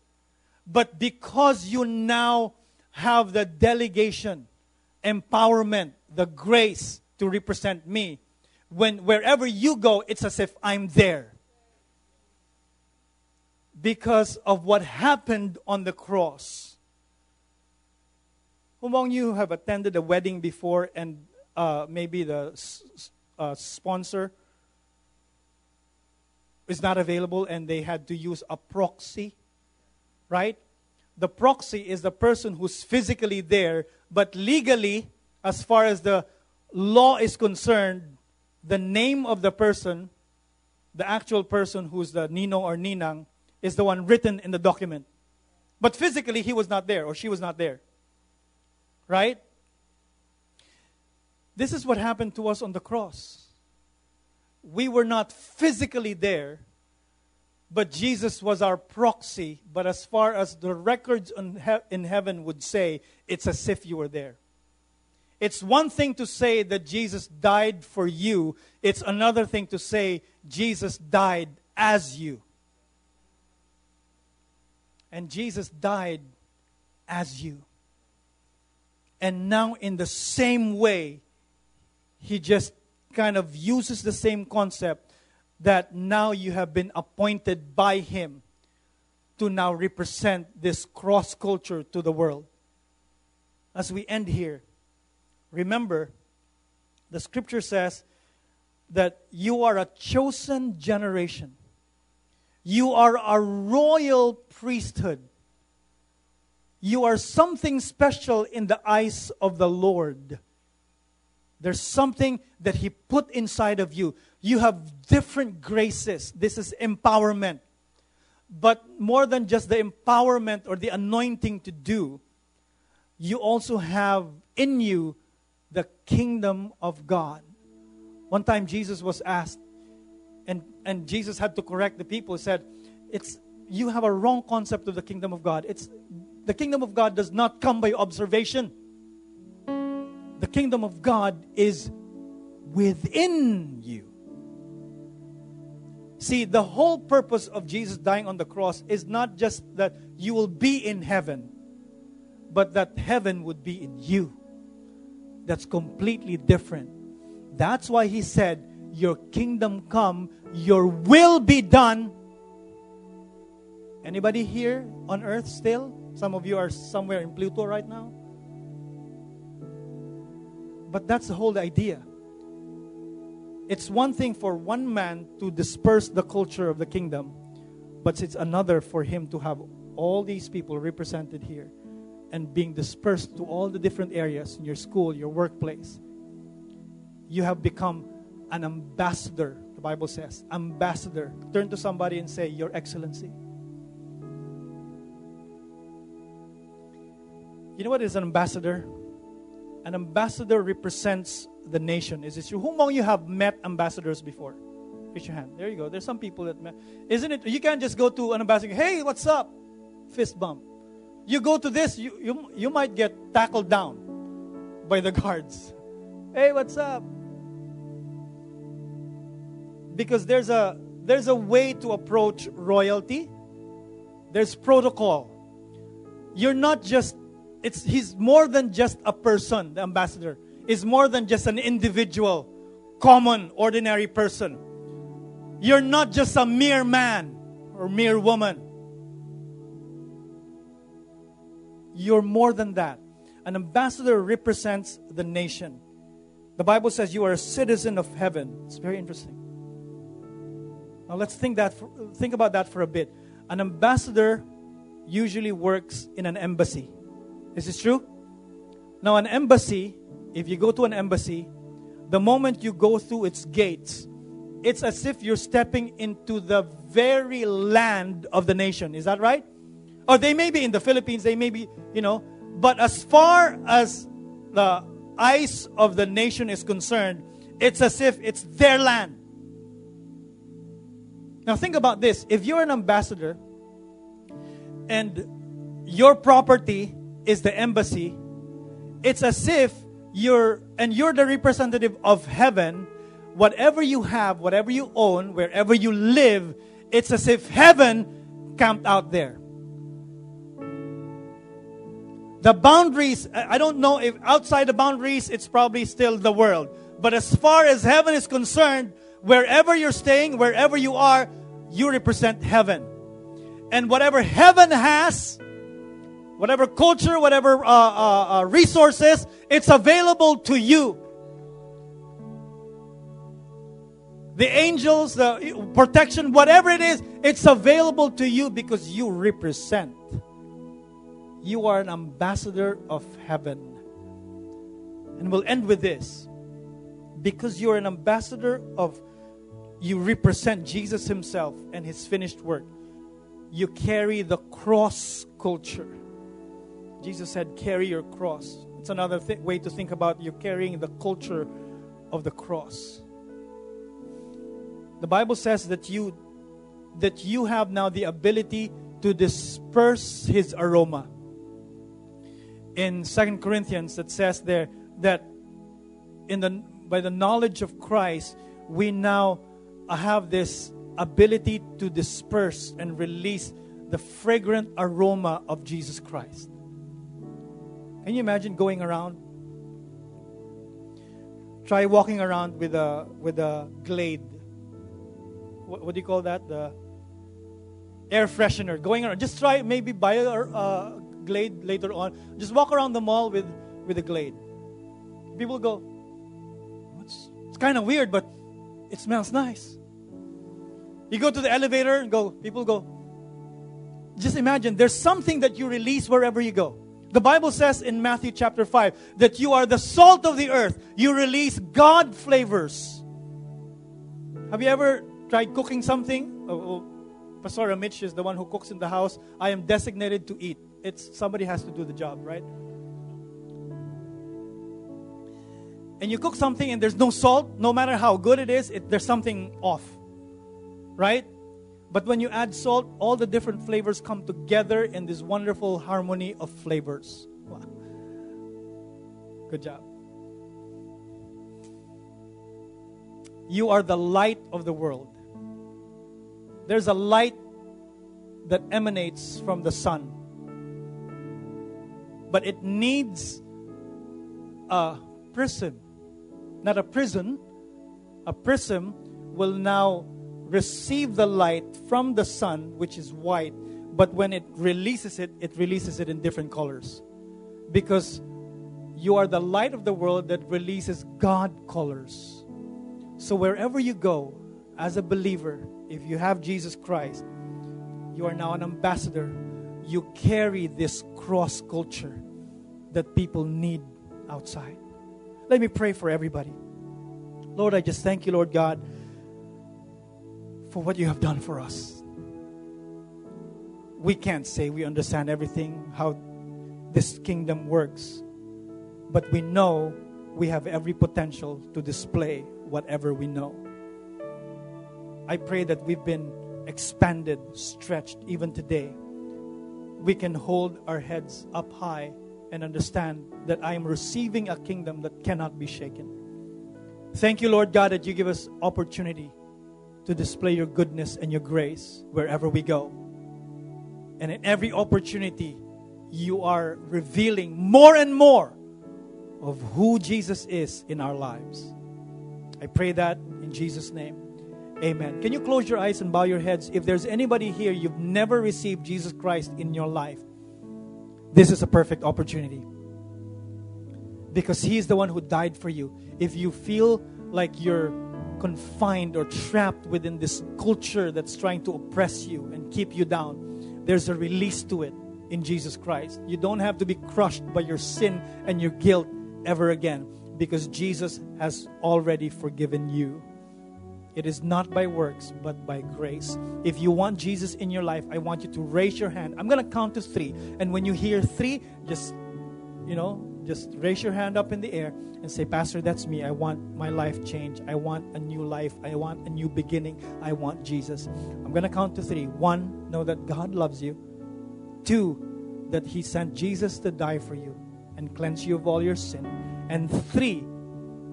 But because you now have the delegation, empowerment, the grace to represent me, when wherever you go, it's as if I'm there. Because of what happened on the cross. Among you have attended a wedding before and uh, maybe the uh, sponsor is not available and they had to use a proxy, right? The proxy is the person who's physically there, but legally, as far as the law is concerned, the name of the person, the actual person who's the ninong or ninang, is the one written in the document. But physically, he was not there or she was not there. Right? This is what happened to us on the cross. We were not physically there, but Jesus was our proxy. But as far as the records in heaven would say, it's as if you were there. It's one thing to say that Jesus died for you. It's another thing to say Jesus died as you. And Jesus died as you. And now in the same way, he just kind of uses the same concept that now you have been appointed by him to now represent this cross culture to the world. As we end here, remember, the scripture says that you are a chosen generation. You are a royal priesthood. You are something special in the eyes of the Lord. There's something that He put inside of you. You have different graces. This is empowerment. But more than just the empowerment or the anointing to do, you also have in you the kingdom of God. One time Jesus was asked, and, and Jesus had to correct the people. He said, "It's you have a wrong concept of the kingdom of God. It's The kingdom of God does not come by observation. The kingdom of God is within you." See, the whole purpose of Jesus dying on the cross is not just that you will be in heaven, but that heaven would be in you. That's completely different. That's why he said, your kingdom come, your will be done. Anybody here on earth still? Some of you are somewhere in Pluto right now. But that's the whole idea. It's one thing for one man to disperse the culture of the kingdom, but it's another for him to have all these people represented here and being dispersed to all the different areas in your school, your workplace. You have become an ambassador, the Bible says. Ambassador. Turn to somebody and say, Your Excellency. You know what is an ambassador? An ambassador represents the nation. Is it true? Who among you have met ambassadors before? Raise your hand. There you go. There's some people that met. Isn't it? You can't just go to an ambassador. Hey, what's up? Fist bump. You go to this, you, you, you might get tackled down by the guards. Hey, what's up? Because there's a there's a way to approach royalty. There's protocol. You're not just it's he's more than just a person, the ambassador. Is more than just an individual, common, ordinary person. You're not just a mere man or mere woman. You're more than that. An ambassador represents the nation. The Bible says you are a citizen of heaven. It's very interesting. Now let's think that for, think about that for a bit. An ambassador usually works in an embassy. Is this true? Now an embassy, if you go to an embassy, the moment you go through its gates, it's as if you're stepping into the very land of the nation. Is that right? Or they may be in the Philippines, they may be, you know. But as far as the eyes of the nation is concerned, it's as if it's their land. Now think about this. If you're an ambassador and your property is the embassy, it's as if You're, and you're the representative of heaven. Whatever you have, whatever you own, wherever you live, it's as if heaven camped out there. The boundaries, I don't know if outside the boundaries, it's probably still the world. But as far as heaven is concerned, wherever you're staying, wherever you are, you represent heaven. And whatever heaven has, whatever culture, whatever uh, uh, uh, resources, it's available to you. The angels, the protection, whatever it is, it's available to you because you represent. You are an ambassador of heaven. And we'll end with this. Because you're an ambassador of, you represent Jesus Himself and His finished work. You carry the cross culture. Jesus said, carry your cross. It's another th- way to think about you carrying the culture of the cross. The Bible says that you that you have now the ability to disperse His aroma. In Second Corinthians, that says there that in the by the knowledge of Christ, we now have this ability to disperse and release the fragrant aroma of Jesus Christ. Can you imagine going around? Try walking around with a with a Glade. What, what do you call that? The air freshener. Going around. Just try maybe buy a uh, Glade later on. Just walk around the mall with with a Glade. People go, What's, it's kind of weird, but it smells nice. You go to the elevator and go. People go. Just imagine. There's something that you release wherever you go. The Bible says in Matthew chapter five that you are the salt of the earth. You release God flavors. Have you ever tried cooking something? Oh, oh, Pastor Mitch is the one who cooks in the house. I am designated to eat. It's somebody has to do the job, right? And you cook something and there's no salt. No matter how good it is, it, there's something off, right? But when you add salt, all the different flavors come together in this wonderful harmony of flavors. Wow. Good job. You are the light of the world. There's a light that emanates from the sun. But it needs a prism. Not a prison. A prism will now receive the light from the sun, which is white, but when it releases it, it releases it in different colors. Because You are the light of the world that releases God colors. So wherever you go, as a believer, if you have Jesus Christ, you are now an ambassador. You carry this cross culture that people need outside. Let me pray for everybody. Lord, I just thank you, Lord God, for what you have done for us. We can't say we understand everything, how this kingdom works, but we know we have every potential to display whatever we know. I pray that we've been expanded, stretched, even today. We can hold our heads up high and understand that I am receiving a kingdom that cannot be shaken. Thank you, Lord God, that you give us opportunity to display your goodness and your grace wherever we go. And in every opportunity, you are revealing more and more of who Jesus is in our lives. I pray that in Jesus' name. Amen. Can you close your eyes and bow your heads? If there's anybody here, you've never received Jesus Christ in your life, this is a perfect opportunity. Because He is the one who died for you. If you feel like you're confined or trapped within this culture that's trying to oppress you and keep you down, there's a release to it in Jesus Christ. You don't have to be crushed by your sin and your guilt ever again, because Jesus has already forgiven you. It is not by works, but by grace. If you want Jesus in your life, I want you to raise your hand. I'm going to count to three. And when you hear three, just, you know, just raise your hand up in the air and say, Pastor, that's me. I want my life changed. I want a new life. I want a new beginning. I want Jesus. I'm going to count to three. One, know that God loves you. Two, that He sent Jesus to die for you and cleanse you of all your sin. And three,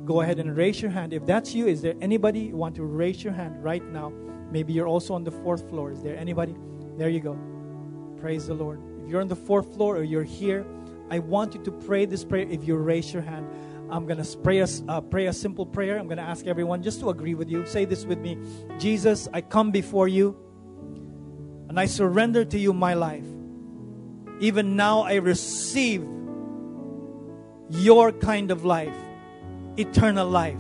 go ahead and raise your hand. If that's you, is there anybody you want to raise your hand right now? Maybe you're also on the fourth floor. Is there anybody? There you go. Praise the Lord. If you're on the fourth floor or you're here, I want you to pray this prayer. If you raise your hand, I'm going to pray a, uh, pray a simple prayer. I'm going to ask everyone just to agree with you. Say this with me. Jesus, I come before you and I surrender to you my life. Even now I receive your kind of life. Eternal life,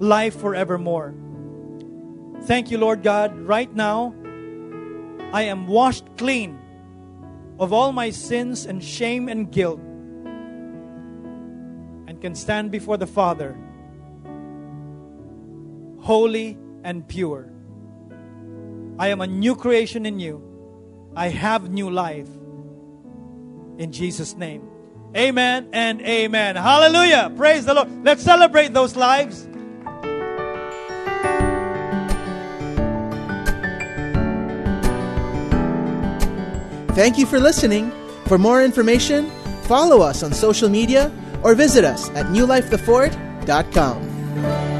life forevermore. Thank you, Lord God. Right now, I am washed clean of all my sins and shame and guilt, and can stand before the Father, holy and pure. I am a new creation in you. I have new life. In Jesus' name. Amen and amen. Hallelujah. Praise the Lord. Let's celebrate those lives. Thank you for listening. For more information, follow us on social media or visit us at new life the fourth dot com.